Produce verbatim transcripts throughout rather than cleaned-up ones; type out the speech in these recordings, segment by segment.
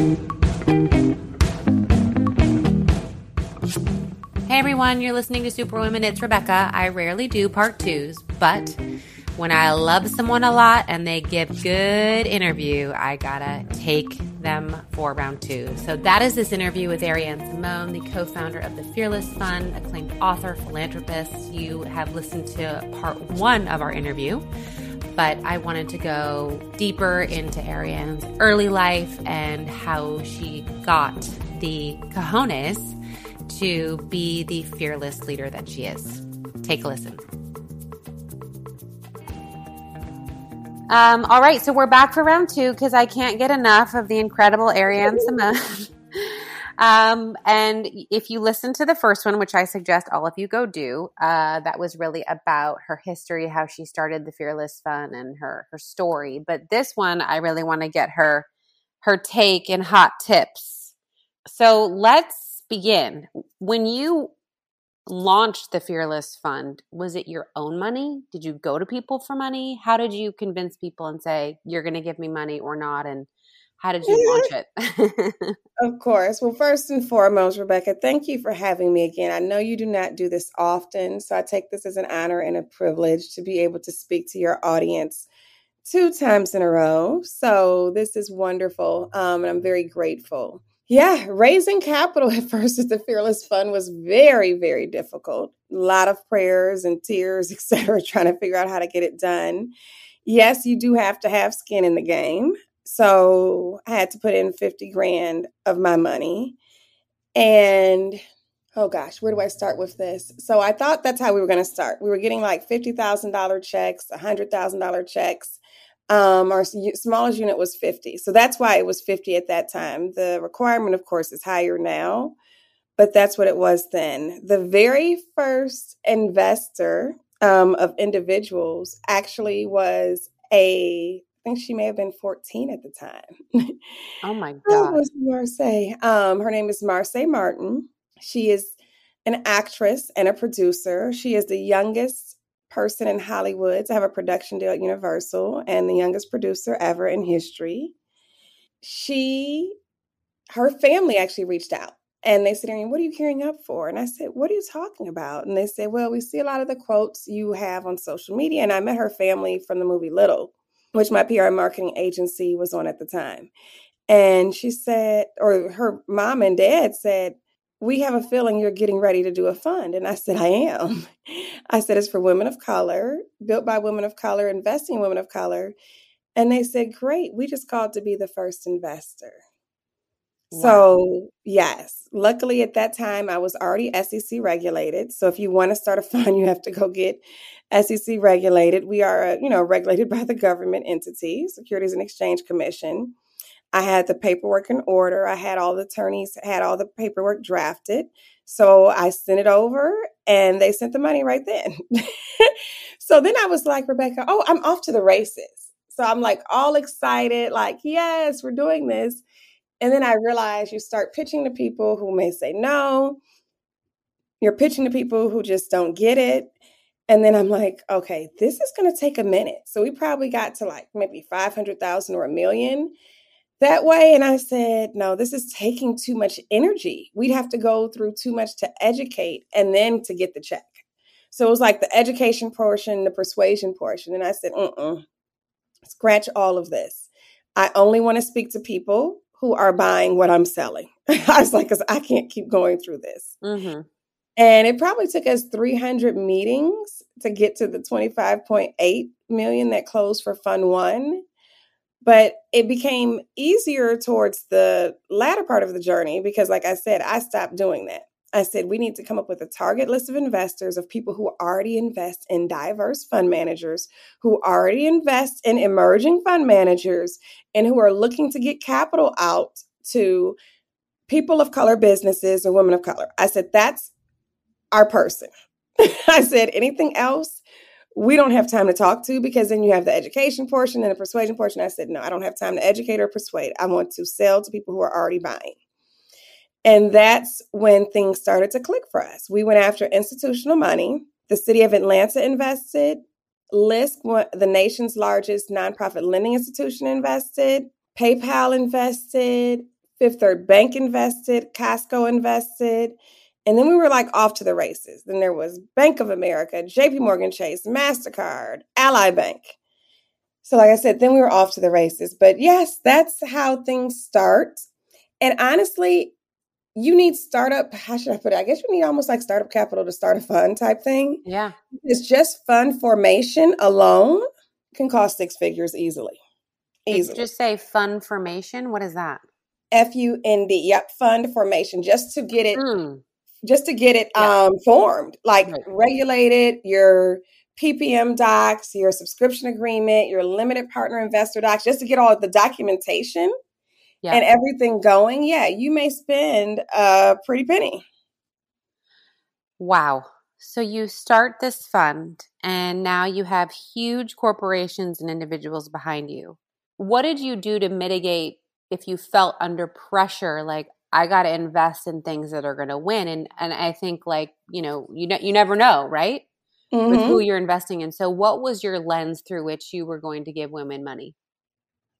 Hey everyone, you're listening to Superwomen. It's Rebecca. I rarely do part twos, but when I love someone a lot and they give good interview, I gotta take them for round two. So that is this interview with Arian Simone, the co-founder of The Fearless Fund, acclaimed author, philanthropist. You have listened to part one of our interview, but I wanted to go deeper into Arian's early life and how she got the cojones to be the fearless leader that she is. Take a listen. Um, all right, so we're back for round two because I can't get enough of the incredible Arian Simone. um, and if you listen to the first one, which I suggest all of you go do, uh, that was really about her history, how she started the Fearless Fund and her her story. But this one, I really want to get her her take and hot tips. So let's begin. When you launched the Fearless Fund, was it your own money? Did you go to people for money? How did you convince people and say, you're going to give me money or not? And how did you launch it? Of course. Well, first and foremost, Rebecca, thank you for having me again. I know you do not do this often, so I take this as an honor and a privilege to be able to speak to your audience two times in a row. So this is wonderful, um, and I'm very grateful. Yeah, raising capital at first at the Fearless Fund was very, very difficult. A lot of prayers and tears, et cetera, trying to figure out how to get it done. Yes, you do have to have skin in the game. So I had to put in fifty grand of my money. And oh gosh, where do I start with this? So I thought that's how we were going to start. We were getting like fifty thousand dollars checks, one hundred thousand dollars checks. Um, our smallest unit was fifty. So that's why it was fifty at that time. The requirement, of course, is higher now, but that's what it was then. The very first investor um, of individuals actually was a, I think she may have been fourteen at the time. Oh my God. Who was Marsai? Um, her name is Marsai Martin. She is an actress and a producer. She is the youngest person in Hollywood to have a production deal at Universal and the youngest producer ever in history. She, her family actually reached out and they said, Arian, what are you gearing up for? And I said, what are you talking about? And they said, well, we see a lot of the quotes you have on social media. And I met her family from the movie Little, which my P R and marketing agency was on at the time. And she said, or her mom and dad said, we have a feeling you're getting ready to do a fund. And I said, I am. I said, it's for women of color, built by women of color, investing in women of color. And they said, great, we just called to be the first investor. Wow. So yes, luckily at that time, I was already S E C regulated. So if you want to start a fund, you have to go get S E C regulated. We are, you know, regulated by the government entity, Securities and Exchange Commission. I had the paperwork in order. I had all the attorneys, had all the paperwork drafted. So I sent it over and they sent the money right then. So then I was like, Rebecca, oh, I'm off to the races. So I'm like all excited, like, yes, we're doing this. And then I realized you start pitching to people who may say no. You're pitching to people who just don't get it. And then I'm like, okay, this is going to take a minute. So we probably got to like maybe five hundred thousand or a million that way. And I said, no, this is taking too much energy. We'd have to go through too much to educate and then to get the check. So it was like the education portion, the persuasion portion. And I said, mm-mm, scratch all of this. I only want to speak to people who are buying what I'm selling. I was like, because I can't keep going through this. Mm-hmm. And it probably took us three hundred meetings to get to the twenty-five point eight million that closed for Fund One. But it became easier towards the latter part of the journey because, like I said, I stopped doing that. I said, we need to come up with a target list of investors, of people who already invest in diverse fund managers, who already invest in emerging fund managers, and who are looking to get capital out to people of color businesses or women of color. I said, that's our person. I said, anything else we don't have time to talk to, because then you have the education portion and the persuasion portion. I said, no, I don't have time to educate or persuade. I want to sell to people who are already buying. And that's when things started to click for us. We went after institutional money. The city of Atlanta invested. L I S C, the nation's largest nonprofit lending institution, invested. PayPal invested. Fifth Third Bank invested, Costco invested. And then we were like off to the races. Then there was Bank of America, J P Morgan Chase, MasterCard, Ally Bank. So like I said, then we were off to the races. But yes, that's how things start. And honestly, you need startup, how should I put it? I guess you need almost like startup capital to start a fund type thing. Yeah. It's just fund formation alone can cost six figures easily. Easily. Did you just say fund formation? What is that? F U N D. Yep. Fund formation. Just to get it, mm. just to get it yeah. um, formed, like right. regulated, your P P M docs, your subscription agreement, your limited partner investor docs, just to get all of the documentation. Yeah. And everything going, yeah, you may spend a pretty penny. Wow. So you start this fund and now you have huge corporations and individuals behind you. What did you do to mitigate if you felt under pressure, like, I got to invest in things that are going to win? And and I think like, you know, you, ne- you never know, right? Mm-hmm. With who you're investing in. So what was your lens through which you were going to give women money?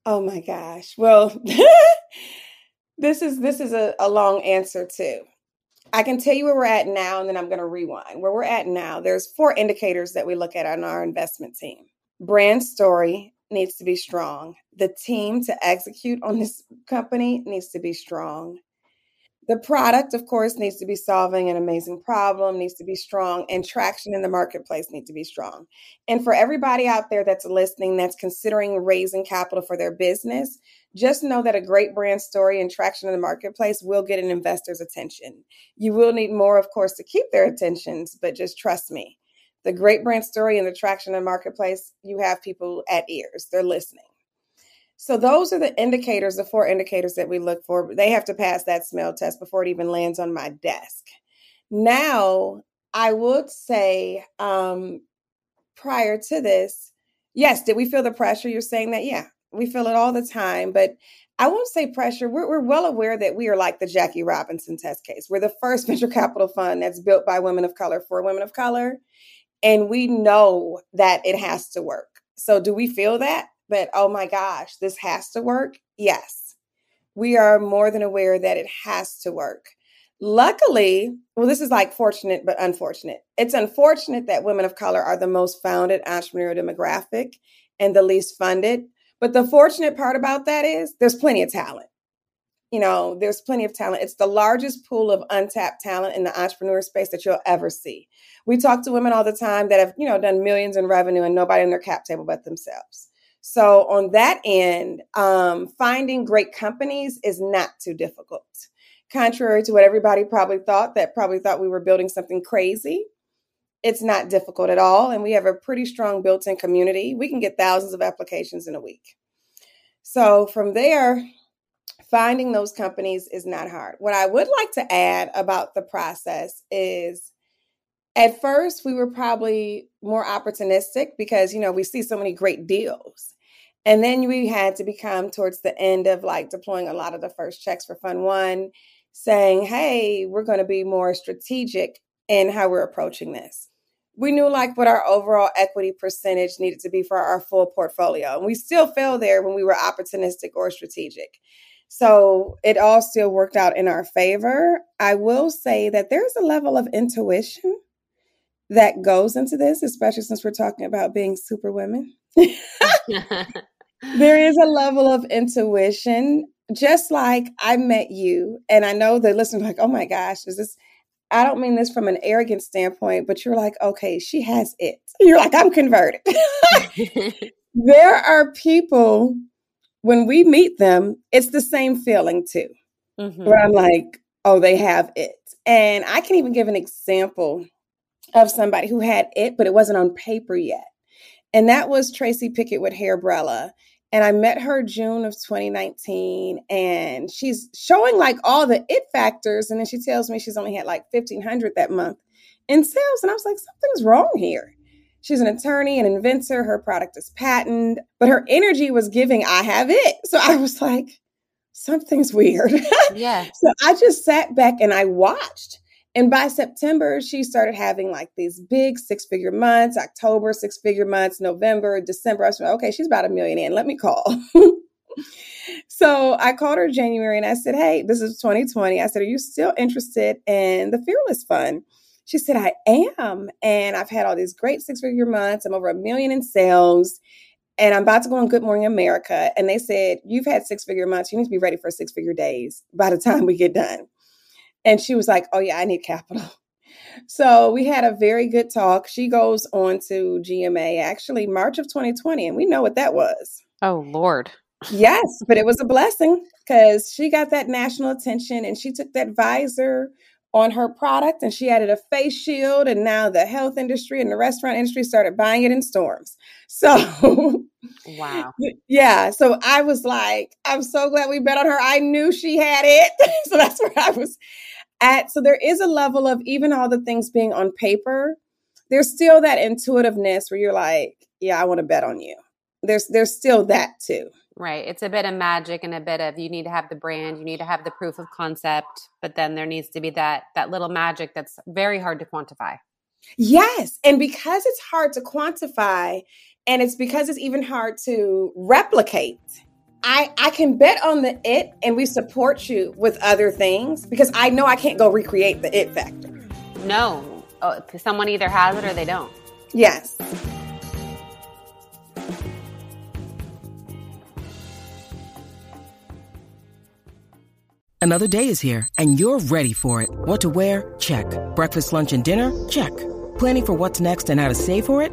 Oh my gosh. Well, this is this is a, a long answer too. I can tell you where we're at now, and then I'm going to rewind. Where we're at now, there's four indicators that we look at on our investment team. Brand story needs to be strong. The team to execute on this company needs to be strong. The product, of course, needs to be solving an amazing problem, needs to be strong, and traction in the marketplace needs to be strong. And for everybody out there that's listening, that's considering raising capital for their business, just know that a great brand story and traction in the marketplace will get an investor's attention. You will need more, of course, to keep their attentions, but just trust me. The great brand story and the traction in the marketplace, you have people at ears. They're listening. So those are the indicators, the four indicators that we look for. They have to pass that smell test before it even lands on my desk. Now, I would say um, prior to this, yes, did we feel the pressure? You're saying that, yeah, we feel it all the time. But I won't say pressure. We're, we're well aware that we are like the Jackie Robinson test case. We're the first venture capital fund that's built by women of color for women of color. And we know that it has to work. So do we feel that? But oh my gosh, this has to work? Yes. We are more than aware that it has to work. Luckily, well, this is like fortunate, but unfortunate. It's unfortunate that women of color are the most founded entrepreneurial demographic and the least funded. But the fortunate part about that is there's plenty of talent. You know, there's plenty of talent. It's the largest pool of untapped talent in the entrepreneur space that you'll ever see. We talk to women all the time that have, you know, done millions in revenue and nobody on their cap table but themselves. So on that end, um, finding great companies is not too difficult. Contrary to what everybody probably thought, that probably thought we were building something crazy, it's not difficult at all. And we have a pretty strong built-in community. We can get thousands of applications in a week. So from there, finding those companies is not hard. What I would like to add about the process is, at first, we were probably more opportunistic because, you know, we see so many great deals. And then we had to become towards the end of like deploying a lot of the first checks for Fund One, saying, hey, we're going to be more strategic in how we're approaching this. We knew like what our overall equity percentage needed to be for our full portfolio. And we still fell there when we were opportunistic or strategic. So it all still worked out in our favor. I will say that there's a level of intuition that goes into this, especially since we're talking about being super women. There is a level of intuition, just like I met you. And I know they're listening like, oh my gosh, is this, I don't mean this from an arrogant standpoint, but you're like, okay, she has it. You're like, I'm converted. There are people, when we meet them, it's the same feeling too, mm-hmm. where I'm like, oh, they have it. And I can even give an example of somebody who had it, but it wasn't on paper yet. And that was Tracy Pickett with Hairbrella. And I met her June of twenty nineteen, and she's showing like all the it factors. And then she tells me she's only had like fifteen hundred that month in sales. And I was like, something's wrong here. She's an attorney, an inventor. Her product is patented, but her energy was giving, I have it. So I was like, something's weird. Yeah. So I just sat back and I watched. And by September, she started having like these big six-figure months, October, six-figure months, November, December. I was like, okay, she's about a million in. Let me call. So I called her in January and I said, hey, this is twenty twenty. I said, are you still interested in the Fearless Fund? She said, I am. And I've had all these great six-figure months. I'm over a million in sales. And I'm about to go on Good Morning America. And they said, you've had six-figure months. You need to be ready for six-figure days by the time we get done. And she was like, oh, yeah, I need capital. So we had a very good talk. She goes on to G M A, actually, March of twenty twenty. And we know what that was. Oh, Lord. Yes, but it was a blessing because she got that national attention and she took that visor on her product and she added a face shield. And now the health industry and the restaurant industry started buying it in storms. So, wow. Yeah. So I was like, I'm so glad we bet on her. I knew she had it. So that's where I was at. So there is a level of even all the things being on paper, there's still that intuitiveness where you're like, yeah, I want to bet on you. There's, there's still that too. Right. It's a bit of magic and a bit of, you need to have the brand, you need to have the proof of concept, but then there needs to be that, that little magic that's very hard to quantify. Yes. And because it's hard to quantify and it's because it's even hard to replicate, I, I can bet on the it and we support you with other things because I know I can't go recreate the it factor. No. Oh, someone either has it or they don't. Yes. Another day is here, and you're ready for it. What to wear? Check. Breakfast, lunch, and dinner? Check. Planning for what's next and how to save for it?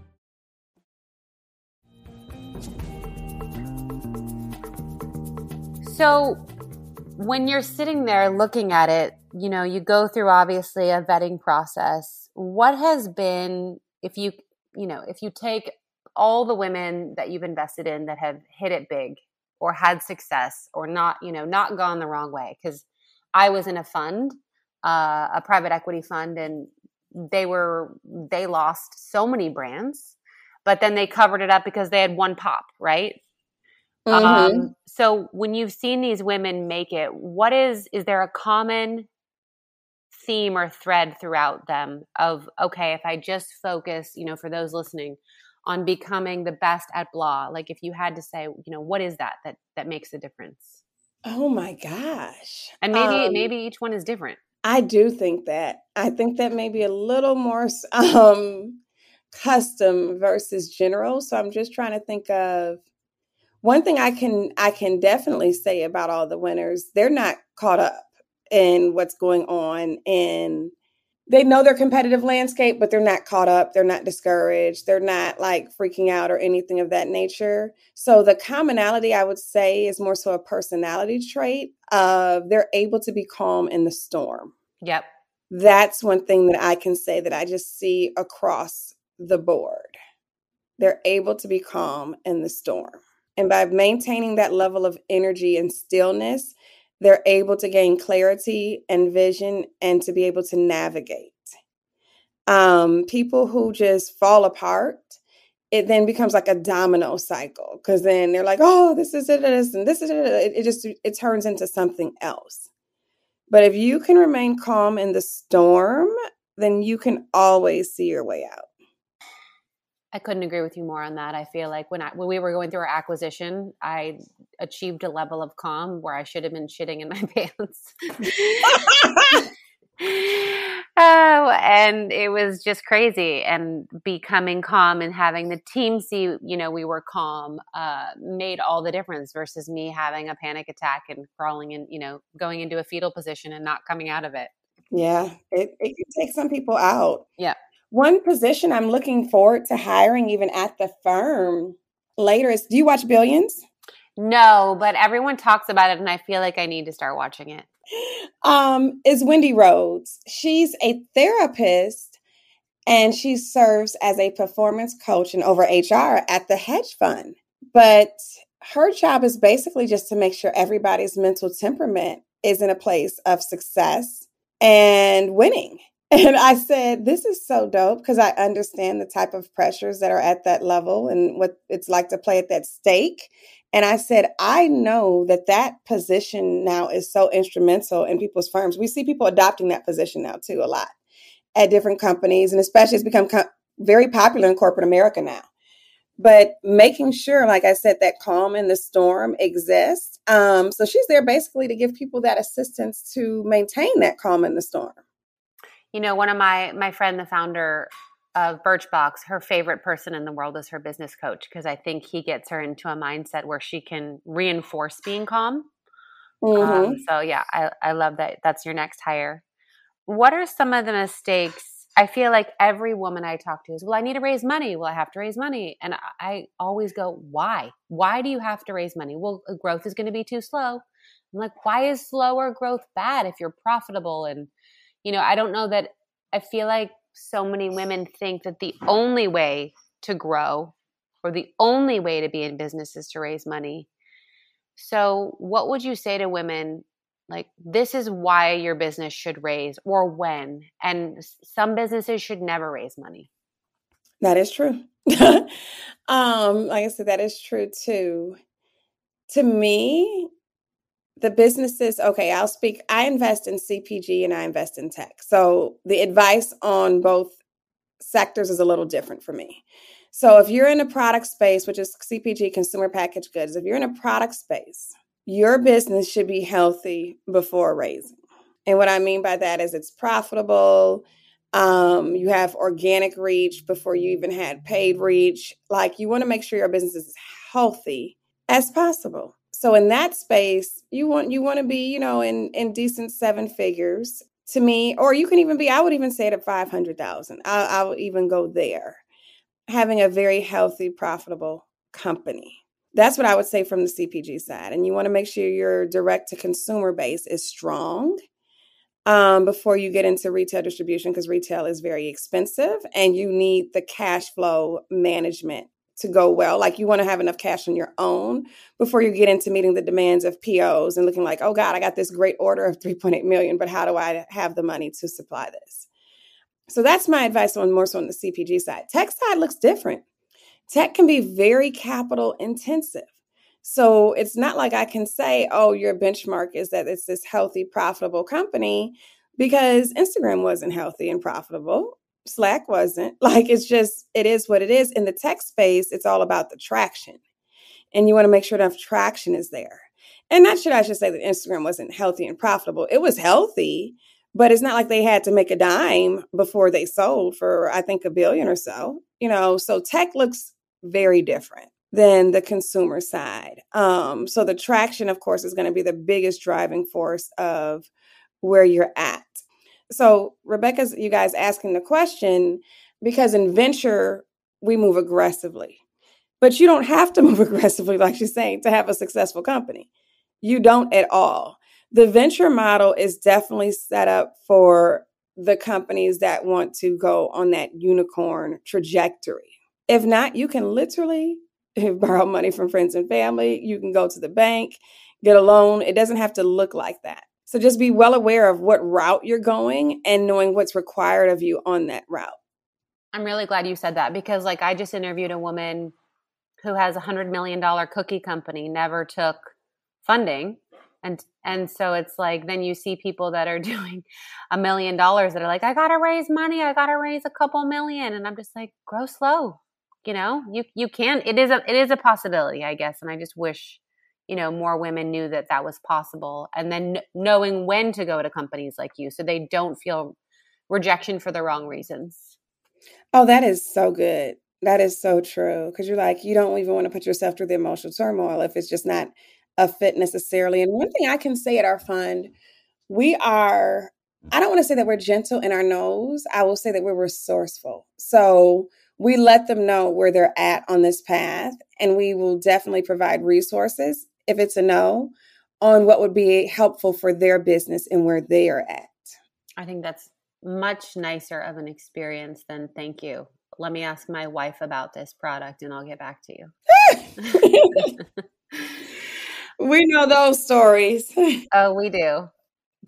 So when you're sitting there looking at it, you know, you go through obviously a vetting process. What has been, if you, you know, if you take all the women that you've invested in that have hit it big or had success or not, you know, not gone the wrong way. Cause I was in a fund, uh, a private equity fund, and they were, they lost so many brands, but then they covered it up because they had one pop, right? Mm-hmm. Um, so when you've seen these women make it, what is, is there a common theme or thread throughout them of, okay, if I just focus, you know, for those listening, on becoming the best at blah, like if you had to say, you know, what is that, that, that makes a difference? Oh my gosh. And maybe, um, maybe each one is different. I do think that, I think that may be a little more, um, custom versus general. So I'm just trying to think of. One thing I can I can definitely say about all the winners, they're not caught up in what's going on, and they know their competitive landscape, but they're not caught up. They're not discouraged. They're not like freaking out or anything of that nature. So the commonality I would say is more so a personality trait of they're able to be calm in the storm. Yep. That's one thing that I can say that I just see across the board. They're able to be calm in the storm. And by maintaining that level of energy and stillness, they're able to gain clarity and vision and to be able to navigate. Um, people who just fall apart, it then becomes like a domino cycle because then they're like, oh, this is it, this, and this is it. It, it just it turns into something else. But if you can remain calm in the storm, then you can always see your way out. I couldn't agree with you more on that. I feel like when I, when we were going through our acquisition, I achieved a level of calm where I should have been shitting in my pants. Oh, and it was just crazy. And becoming calm and having the team see, you know, we were calm, uh, made all the difference versus me having a panic attack and crawling in, you know, going into a fetal position and not coming out of it. Yeah. It, it can take some people out. Yeah. One position I'm looking forward to hiring even at the firm later is, do you watch Billions? No, but everyone talks about it and I feel like I need to start watching it. Um, is Wendy Rhodes. She's a therapist and she serves as a performance coach and over H R at the hedge fund. But her job is basically just to make sure everybody's mental temperament is in a place of success and winning. And I said, this is so dope because I understand the type of pressures that are at that level and what it's like to play at that stake. And I said, I know that that position now is so instrumental in people's firms. We see people adopting that position now too a lot at different companies. And especially it's become co- very popular in corporate America now. But making sure, like I said, that calm in the storm exists. Um, so she's there basically to give people that assistance to maintain that calm in the storm. You know, one of my, my friend, the founder of Birchbox, her favorite person in the world is her business coach because I think he gets her into a mindset where she can reinforce being calm. Mm-hmm. Um, so, yeah, I, I love that. That's your next hire. What are some of the mistakes? I feel like every woman I talk to is, well, I need to raise money. Well, I have to raise money. And I, I always go, why? Why do you have to raise money? Well, growth is going to be too slow. I'm like, why is slower growth bad if you're profitable? And you know, I don't know that I feel like so many women think that the only way to grow or the only way to be in business is to raise money. So what would you say to women, like, this is why your business should raise or when? And some businesses should never raise money. That is true. um, like I said, that is true too. To me, the businesses, okay, I'll speak. I invest in C P G and I invest in tech. So the advice on both sectors is a little different for me. So if you're in a product space, which is C P G, consumer packaged goods, if you're in a product space, your business should be healthy before raising. And what I mean by that is it's profitable. Um, you have organic reach before you even had paid reach. Like you want to make sure your business is as healthy as possible. So in that space, you want you want to be, you know, in, in decent seven figures to me, or you can even be, I would even say it at five hundred thousand dollars. I, I would even go there, having a very healthy, profitable company. That's what I would say from the C P G side. And you want to make sure your direct to consumer base is strong um, before you get into retail distribution, because retail is very expensive and you need the cash flow management to go well. Like you want to have enough cash on your own before you get into meeting the demands of P Os and looking like, oh God, I got this great order of three point eight million, but how do I have the money to supply this? So that's my advice on more so on the C P G side. Tech side looks different. Tech can be very capital intensive. So it's not like I can say, oh, your benchmark is that it's this healthy, profitable company because Instagram wasn't healthy and profitable. Slack wasn't. Like, it's just, it is what it is. In the tech space, it's all about the traction. And you want to make sure enough traction is there. And not should I should say that Instagram wasn't healthy and profitable. It was healthy, but it's not like they had to make a dime before they sold for, I think, a billion or so. You know, so tech looks very different than the consumer side. Um, so the traction, of course, is going to be the biggest driving force of where you're at. So Rebecca's, you guys asking the question, because in venture, we move aggressively, but you don't have to move aggressively, like she's saying, to have a successful company. You don't at all. The venture model is definitely set up for the companies that want to go on that unicorn trajectory. If not, you can literally borrow money from friends and family. You can go to the bank, get a loan. It doesn't have to look like that. So just be well aware of what route you're going and knowing what's required of you on that route. I'm really glad you said that because like I just interviewed a woman who has a one hundred million dollars cookie company, never took funding, And and so it's like, then you see people that are doing a million dollars that are like, I got to raise money. I got to raise a couple million. And I'm just like, grow slow. You know, you, you can, it is a, it is a possibility, I guess. And I just wish, you know, more women knew that that was possible. And then kn- knowing when to go to companies like you, so they don't feel rejection for the wrong reasons. Oh, that is so good. That is so true. Cause you're like, you don't even want to put yourself through the emotional turmoil if it's just not a fit necessarily. And one thing I can say at our fund, we are, I don't want to say that we're gentle in our no's. I will say that we're resourceful. So we let them know where they're at on this path, and we will definitely provide resources if it's a no on what would be helpful for their business and where they are at. I think that's much nicer of an experience than thank you. Let me ask my wife about this product and I'll get back to you. We know those stories. Oh, we do.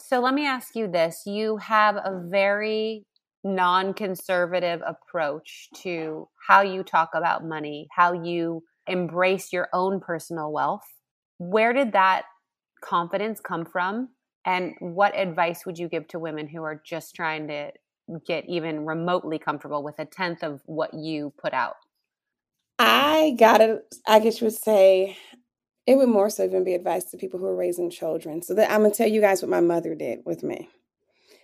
So let me ask you this. You have a very non-conservative approach to how you talk about money, how you embrace your own personal wealth. Where did that confidence come from? And what advice would you give to women who are just trying to get even remotely comfortable with a tenth of what you put out? I gotta, I guess you would say, it would more so even be advice to people who are raising children. So that I'm going to tell you guys what my mother did with me,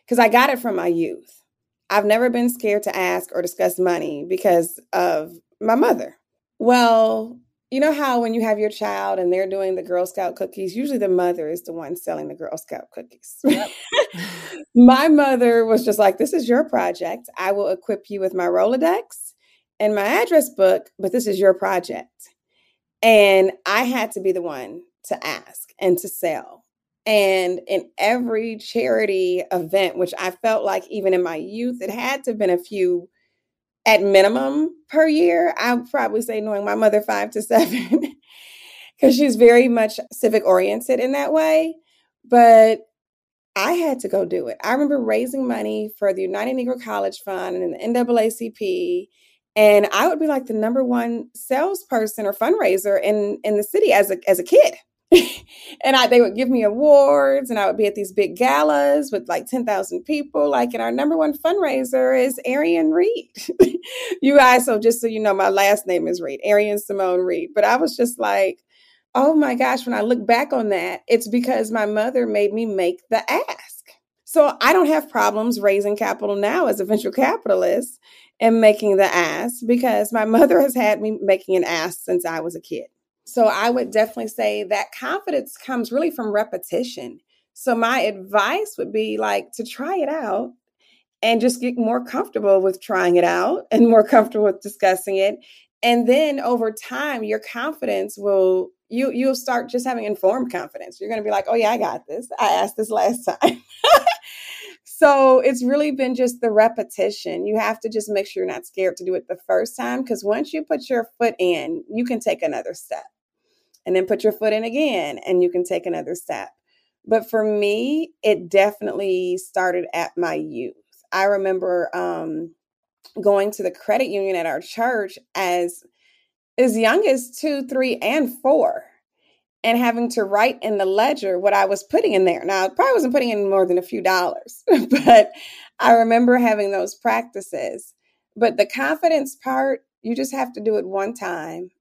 because I got it from my youth. I've never been scared to ask or discuss money because of my mother. Well, you know how when you have your child and they're doing the Girl Scout cookies, usually the mother is the one selling the Girl Scout cookies. Yep. My mother was just like, this is your project. I will equip you with my Rolodex and my address book, but this is your project. And I had to be the one to ask and to sell. And in every charity event, which I felt like even in my youth, it had to have been a few at minimum per year. I would probably say, knowing my mother, five to seven, because she's very much civic oriented in that way. But I had to go do it. I remember raising money for the United Negro College Fund and the N double A C P. And I would be like the number one salesperson or fundraiser in, in the city as a as a kid. And I, they would give me awards, and I would be at these big galas with like ten thousand people. Like, and our number one fundraiser is Arian Reed. You guys, so just so you know, my last name is Reed, Arian Simone Reed. But I was just like, oh my gosh, when I look back on that, it's because my mother made me make the ask. So I don't have problems raising capital now as a venture capitalist and making the ask, because my mother has had me making an ask since I was a kid. So I would definitely say that confidence comes really from repetition. So my advice would be like to try it out and just get more comfortable with trying it out and more comfortable with discussing it. And then over time, your confidence will, you, you'll start just having informed confidence. You're going to be like, oh yeah, I got this. I asked this last time. So it's really been just the repetition. You have to just make sure you're not scared to do it the first time, because once you put your foot in, you can take another step, and then put your foot in again and you can take another step. But for me, it definitely started at my youth. I remember um, going to the credit union at our church as as young as two, three, and four. And having to write in the ledger what I was putting in there. Now, I probably wasn't putting in more than a few dollars, but I remember having those practices. But the confidence part, you just have to do it one time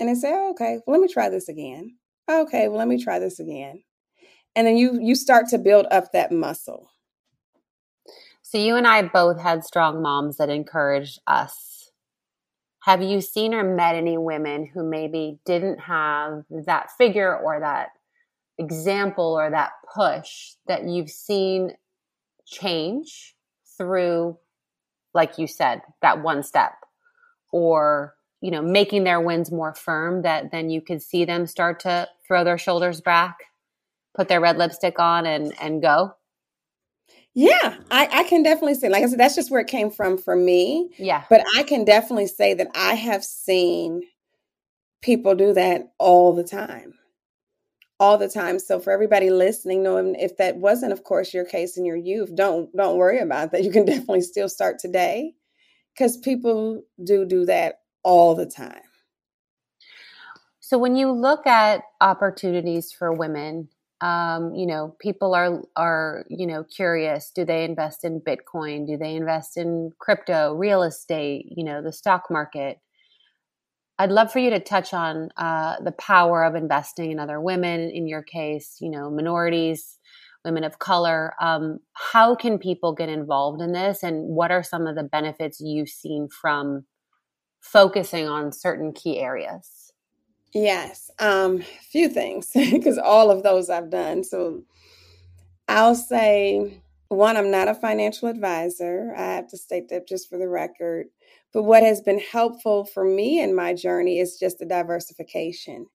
and then say, oh, okay, well, let me try this again. Okay, well, let me try this again. And then you you start to build up that muscle. So you and I both had strong moms that encouraged us. Have you seen or met any women who maybe didn't have that figure or that example or that push that you've seen change through, like you said, that one step, or, you know, making their wins more firm, that then you could see them start to throw their shoulders back, put their red lipstick on and, and go? Yeah, I, I can definitely say, like I said, that's just where it came from for me. Yeah. But I can definitely say that I have seen people do that all the time, all the time. So for everybody listening, knowing if that wasn't, of course, your case in your youth, don't don't worry about that. You can definitely still start today, because people do do that all the time. So when you look at opportunities for women Um, you know, people are, are, you know, curious. Do they invest in Bitcoin? Do they invest in crypto, real estate, you know, the stock market? I'd love for you to touch on uh, the power of investing in other women, in your case, you know, minorities, women of color. Um, how can people get involved in this? And what are some of the benefits you've seen from focusing on certain key areas? Yes, um, few things, because all of those I've done. So I'll say, one, I'm not a financial advisor. I have to state that just for the record. But what has been helpful for me in my journey is just the diversification.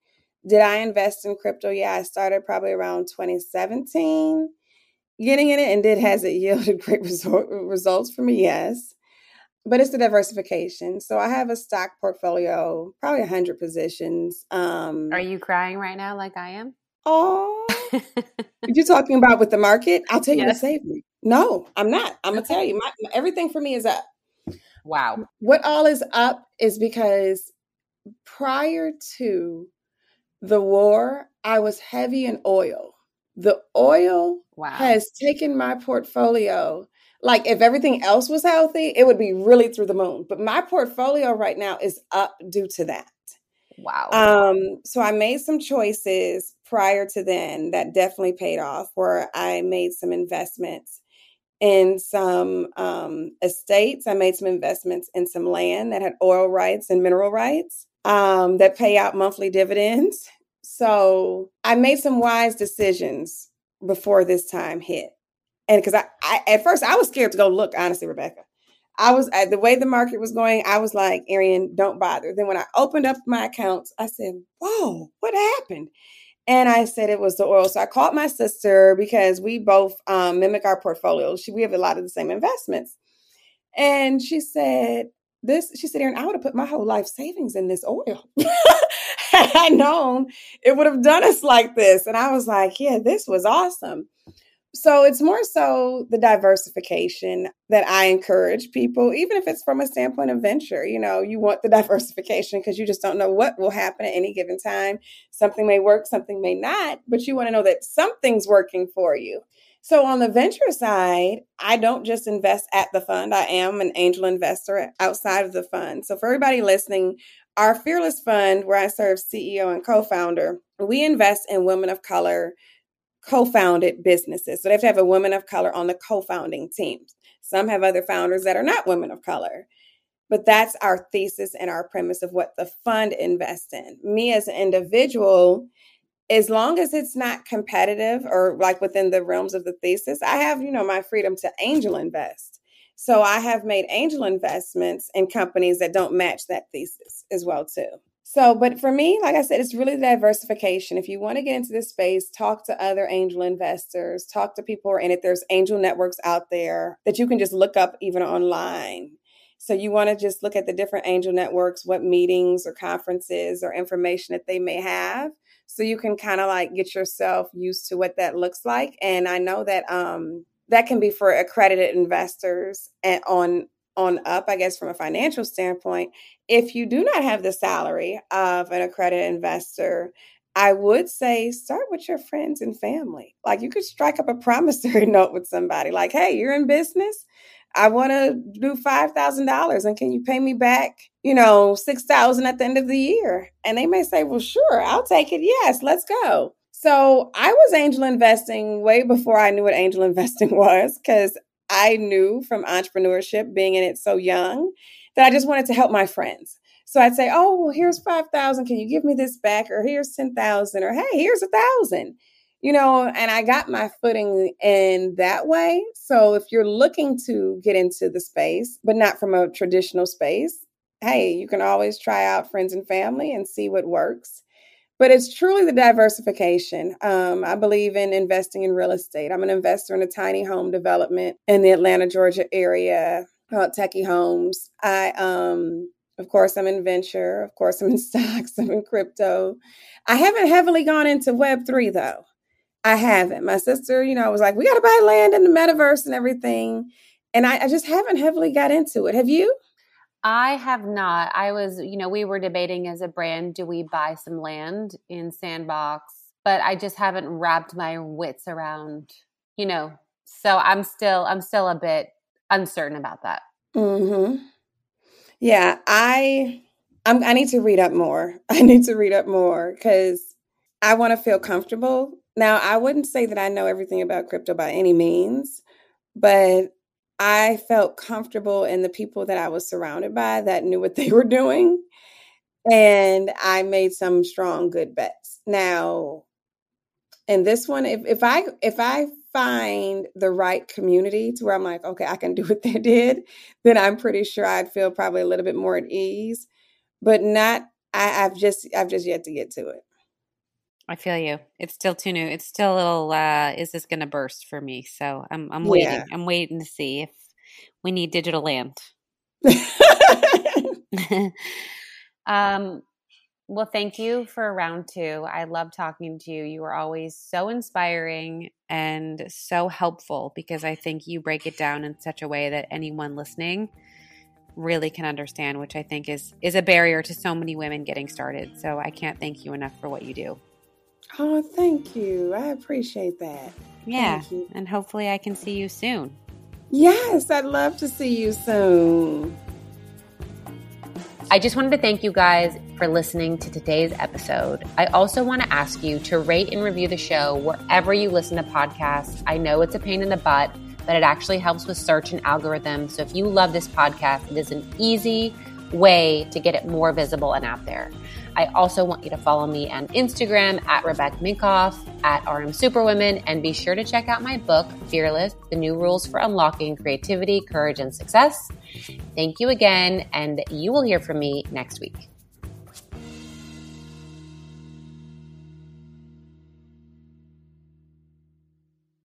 Did I invest in crypto? Yeah, I started probably around twenty seventeen getting in it, and did has it yielded great result, results for me? Yes. But it's the diversification. So I have a stock portfolio, probably one hundred positions. Um, Are you crying right now like I am? Oh, you're talking about with the market? I'll tell you yes. to save me. No, I'm not. I'm going to tell you. My, my, everything for me is up. Wow. What all is up is because prior to the war, I was heavy in oil. The oil wow. has taken my portfolio. Like if everything else was healthy, it would be really through the moon. But my portfolio right now is up due to that. Wow. Um, so I made some choices prior to then that definitely paid off, where I made some investments in some um, estates. I made some investments in some land that had oil rights and mineral rights um, that pay out monthly dividends. So I made some wise decisions before this time hit. And because I, I, at first I was scared to go look, honestly, Rebecca. I was, at the way the market was going, I was like, Arian, don't bother. Then when I opened up my accounts, I said, whoa, what happened? And I said it was the oil. So I called my sister because we both um, mimic our portfolios. She, we have a lot of the same investments. And she said this, she said, Arian, I would have put my whole life savings in this oil. Had I known it would have done us like this. And I was like, yeah, this was awesome. So it's more so the diversification that I encourage people, even if it's from a standpoint of venture. You know, you want the diversification because you just don't know what will happen at any given time. Something may work, something may not, but you want to know that something's working for you. So on the venture side, I don't just invest at the fund. I am an angel investor outside of the fund. So for everybody listening, our Fearless Fund, where I serve C E O and co-founder, we invest in women of color co-founded businesses. So they have to have a woman of color on the co-founding teams. Some have other founders that are not women of color. But that's our thesis and our premise of what the fund invests in. Me as an individual, as long as it's not competitive or like within the realms of the thesis, I have, you know, my freedom to angel invest. So I have made angel investments in companies that don't match that thesis as well, too. So, but for me, like I said, it's really the diversification. If you want to get into this space, talk to other angel investors, talk to people who are in it. There's angel networks out there that you can just look up even online. So you want to just look at the different angel networks, what meetings or conferences or information that they may have. So you can kind of like get yourself used to what that looks like. And I know that um, that can be for accredited investors and on on up, I guess, from a financial standpoint. If you do not have the salary of an accredited investor, I would say start with your friends and family. Like you could strike up a promissory note with somebody like, hey, you're in business. I want to do five thousand dollars and can you pay me back, you know, six thousand at the end of the year? And they may say, well, sure, I'll take it. Yes, let's go. So I was angel investing way before I knew what angel investing was, because I knew from entrepreneurship, being in it so young, that I just wanted to help my friends. So I'd say, oh, well, here's five thousand dollars. Can you give me this back? Or here's ten thousand dollars. Or hey, here's one thousand dollars. You know, and I got my footing in that way. So if you're looking to get into the space, but not from a traditional space, hey, you can always try out friends and family and see what works. But it's truly the diversification. Um, I believe in investing in real estate. I'm an investor in a tiny home development in the Atlanta, Georgia area called Techie Homes. I, um, of course, I'm in venture. Of course, I'm in stocks. I'm in crypto. I haven't heavily gone into Web three, though. I haven't. My sister, you know, was like, we got to buy land in the metaverse and everything. And I, I just haven't heavily got into it. Have you? I have not. I was, you know, we were debating as a brand, do we buy some land in Sandbox but I just haven't wrapped my wits around, you know, so I'm still, I'm still a bit uncertain about that. Mm-hmm. Yeah. I, I'm, I need to read up more. I need to read up more because I want to feel comfortable. Now, I wouldn't say that I know everything about crypto by any means, but I felt comfortable in the people that I was surrounded by that knew what they were doing. And I made some strong, good bets. Now, and this one, if, if I if I find the right community to where I'm like, okay, I can do what they did, then I'm pretty sure I'd feel probably a little bit more at ease. But not, I, I've just I've just yet to get to it. I feel you. It's still too new. It's still a little, uh, is this going to burst for me? So I'm I'm waiting. Yeah. I'm waiting to see if we need digital land. um. Well, thank you for round two. I love talking to you. You are always so inspiring and so helpful because I think you break it down in such a way that anyone listening really can understand, which I think is is a barrier to so many women getting started. So I can't thank you enough for what you do. Oh, thank you. I appreciate that. Yeah. And hopefully I can see you soon. Yes, I'd love to see you soon. I just wanted to thank you guys for listening to today's episode. I also want to ask you to rate and review the show wherever you listen to podcasts. I know it's a pain in the butt, but it actually helps with search and algorithms. So if you love this podcast, it is an easy way to get it more visible and out there. I also want you to follow me on Instagram at Rebecca Minkoff, at R M Superwomen, and be sure to check out my book, Fearless, The New Rules for Unlocking Creativity, Courage, and Success. Thank you again, and you will hear from me next week.